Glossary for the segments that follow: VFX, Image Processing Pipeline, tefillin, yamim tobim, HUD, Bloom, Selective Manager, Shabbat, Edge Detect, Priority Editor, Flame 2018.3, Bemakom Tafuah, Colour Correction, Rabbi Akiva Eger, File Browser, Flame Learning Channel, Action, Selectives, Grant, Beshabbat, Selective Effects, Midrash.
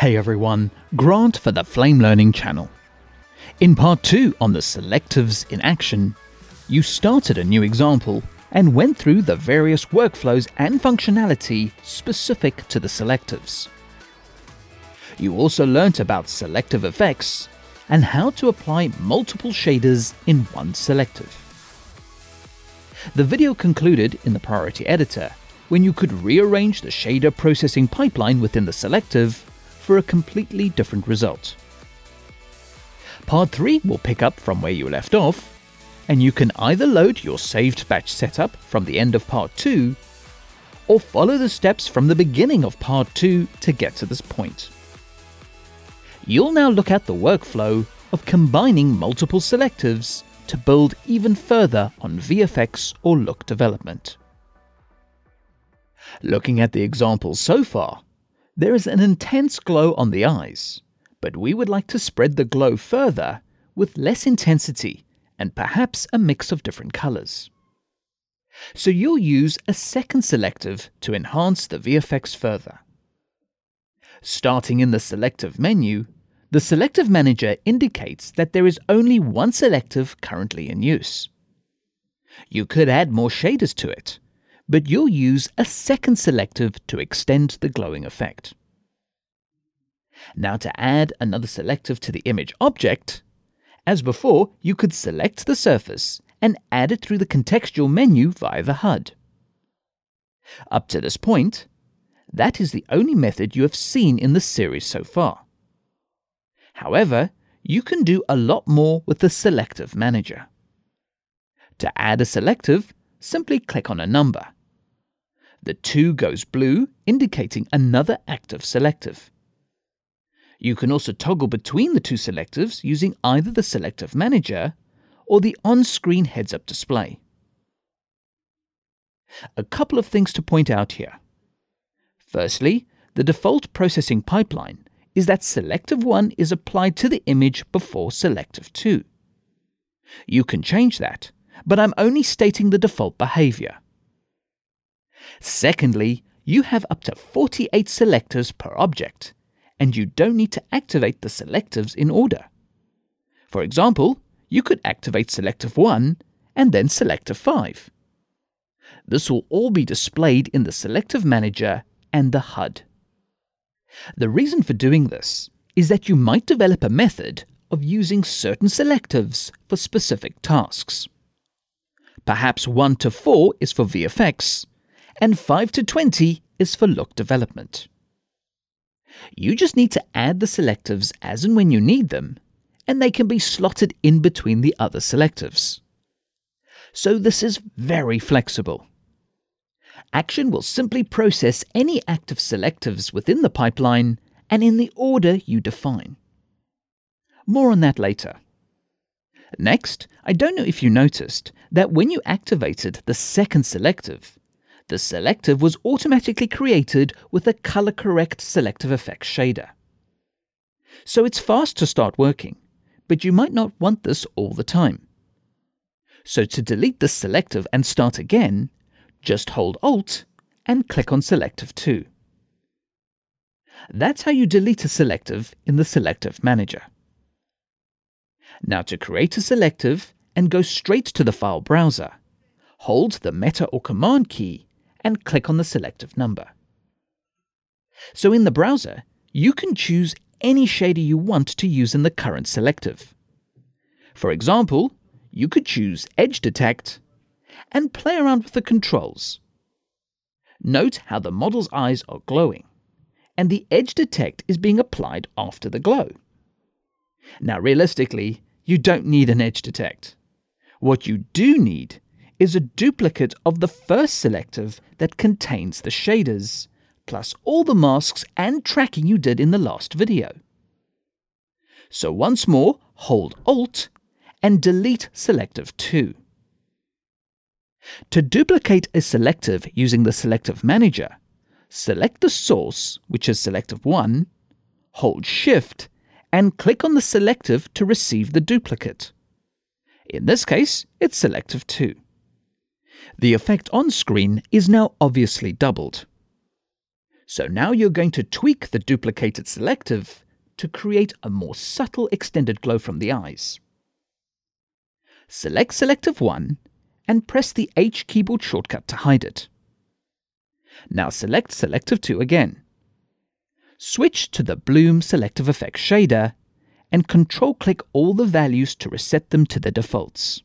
Hey everyone, Grant for the Flame Learning Channel. In part 2 on the Selectives in Action, you started a new example and went through the various workflows and functionality specific to the selectives. You also learnt about selective effects and how to apply multiple shaders in one selective. The video concluded in the Priority Editor when you could rearrange the shader processing pipeline within the selective for a completely different result. Part 3 will pick up from where you left off, and you can either load your saved batch setup from the end of Part 2, or follow the steps from the beginning of Part 2 to get to this point. You'll now look at the workflow of combining multiple selectives to build even further on VFX or look development. Looking at the examples so far, there is an intense glow on the eyes, but we would like to spread the glow further with less intensity and perhaps a mix of different colors. So you'll use a second selective to enhance the VFX further. Starting in the selective menu, the Selective Manager indicates that there is only one selective currently in use. You could add more shaders to it, but you'll use a second selective to extend the glowing effect. Now to add another selective to the image object, as before, you could select the surface and add it through the contextual menu via the HUD. Up to this point, that is the only method you have seen in the series so far. However, you can do a lot more with the Selective Manager. To add a selective, simply click on a number. The 2 goes blue, indicating another active selective. You can also toggle between the two selectives using either the Selective Manager or the on-screen heads-up display. A couple of things to point out here. Firstly, the default processing pipeline is that Selective 1 is applied to the image before Selective 2. You can change that, but I'm only stating the default behavior. Secondly, you have up to 48 selectives per object, and you don't need to activate the selectives in order. For example, you could activate Selective 1 and then Selective 5. This will all be displayed in the Selective Manager and the HUD. The reason for doing this is that you might develop a method of using certain selectives for specific tasks. Perhaps 1 to 4 is for VFX, and 5 to 20 is for look development. You just need to add the selectives as and when you need them, and they can be slotted in between the other selectives. So this is very flexible. Action will simply process any active selectives within the pipeline and in the order you define. More on that later. Next, I don't know if you noticed that when you activated the second selective, the selective was automatically created with a Colour Correct Selective Effects shader. So it's fast to start working, but you might not want this all the time. So to delete the selective and start again, just hold Alt and click on Selective 2. That's how you delete a selective in the Selective Manager. Now to create a selective and go straight to the File Browser, hold the Meta or Command key and click on the selective number. So in the browser, you can choose any shader you want to use in the current selective. For example, you could choose Edge Detect and play around with the controls. Note how the model's eyes are glowing, and the Edge Detect is being applied after the glow. Now realistically, you don't need an Edge Detect. What you do need is a duplicate of the first selective that contains the shaders, plus all the masks and tracking you did in the last video. So once more, hold Alt and delete Selective 2. To duplicate a selective using the Selective Manager, select the source, which is Selective 1, hold Shift, and click on the selective to receive the duplicate. In this case, it's Selective 2. The effect on screen is now obviously doubled. So now you're going to tweak the duplicated selective to create a more subtle extended glow from the eyes. Select Selective 1 and press the H keyboard shortcut to hide it. Now select Selective 2 again. Switch to the Bloom Selective Effects shader and Control-click all the values to reset them to the defaults.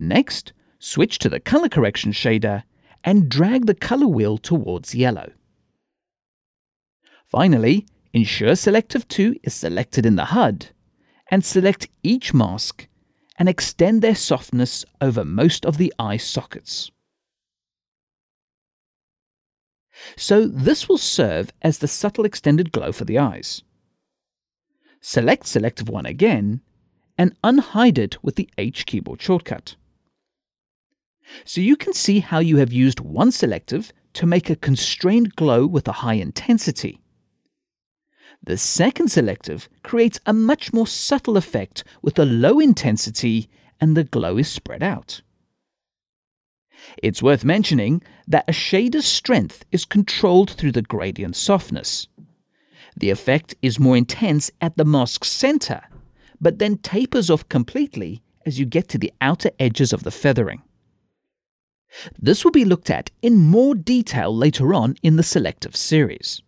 Next, switch to the Colour Correction shader and drag the color wheel towards yellow. Finally, ensure Selective 2 is selected in the HUD and select each mask and extend their softness over most of the eye sockets. So this will serve as the subtle extended glow for the eyes. Select Selective 1 again and unhide it with the H keyboard shortcut. So you can see how you have used one selective to make a constrained glow with a high intensity. The second selective creates a much more subtle effect with a low intensity and the glow is spread out. It's worth mentioning that a shader's strength is controlled through the gradient softness. The effect is more intense at the mask's center, but then tapers off completely as you get to the outer edges of the feathering. This will be looked at in more detail later on in the selective series.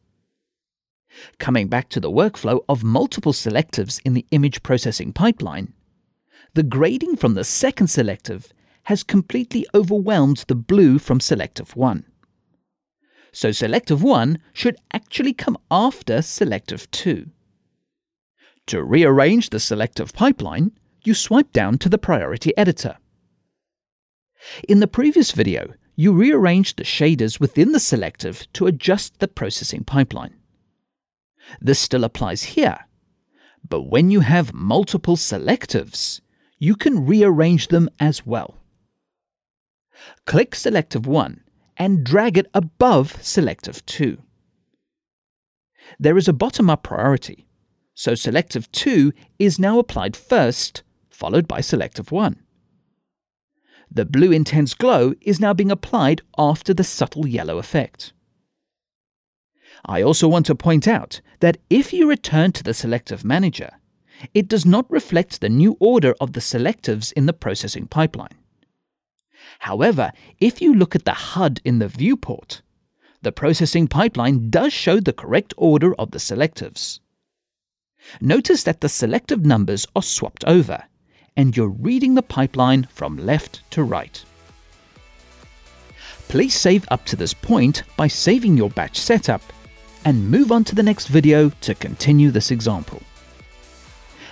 Coming back to the workflow of multiple selectives in the image processing pipeline, the grading from the second selective has completely overwhelmed the blue from Selective 1. So Selective 1 should actually come after Selective 2. To rearrange the selective pipeline, you swipe down to the Priority Editor. In the previous video, you rearranged the shaders within the selective to adjust the processing pipeline. This still applies here, but when you have multiple selectives, you can rearrange them as well. Click Selective 1 and drag it above Selective 2. There is a bottom-up priority, so Selective 2 is now applied first, followed by Selective 1. The blue intense glow is now being applied after the subtle yellow effect. I also want to point out that if you return to the Selective Manager, it does not reflect the new order of the selectives in the processing pipeline. However, if you look at the HUD in the viewport, the processing pipeline does show the correct order of the selectives. Notice that the selective numbers are swapped over, and you're reading the pipeline from left to right. Please save up to this point by saving your batch setup and move on to the next video to continue this example.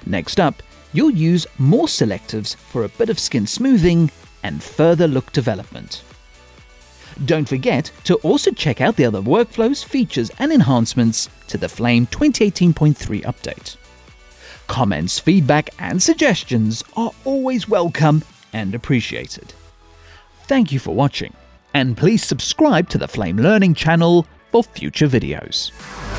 Next up, you'll use more selectives for a bit of skin smoothing and further look development. Don't forget to also check out the other workflows, features and enhancements to the Flame 2018.3 update. Comments, feedback, and suggestions are always welcome and appreciated. Thank you for watching, and please subscribe to the Flame Learning Channel for future videos.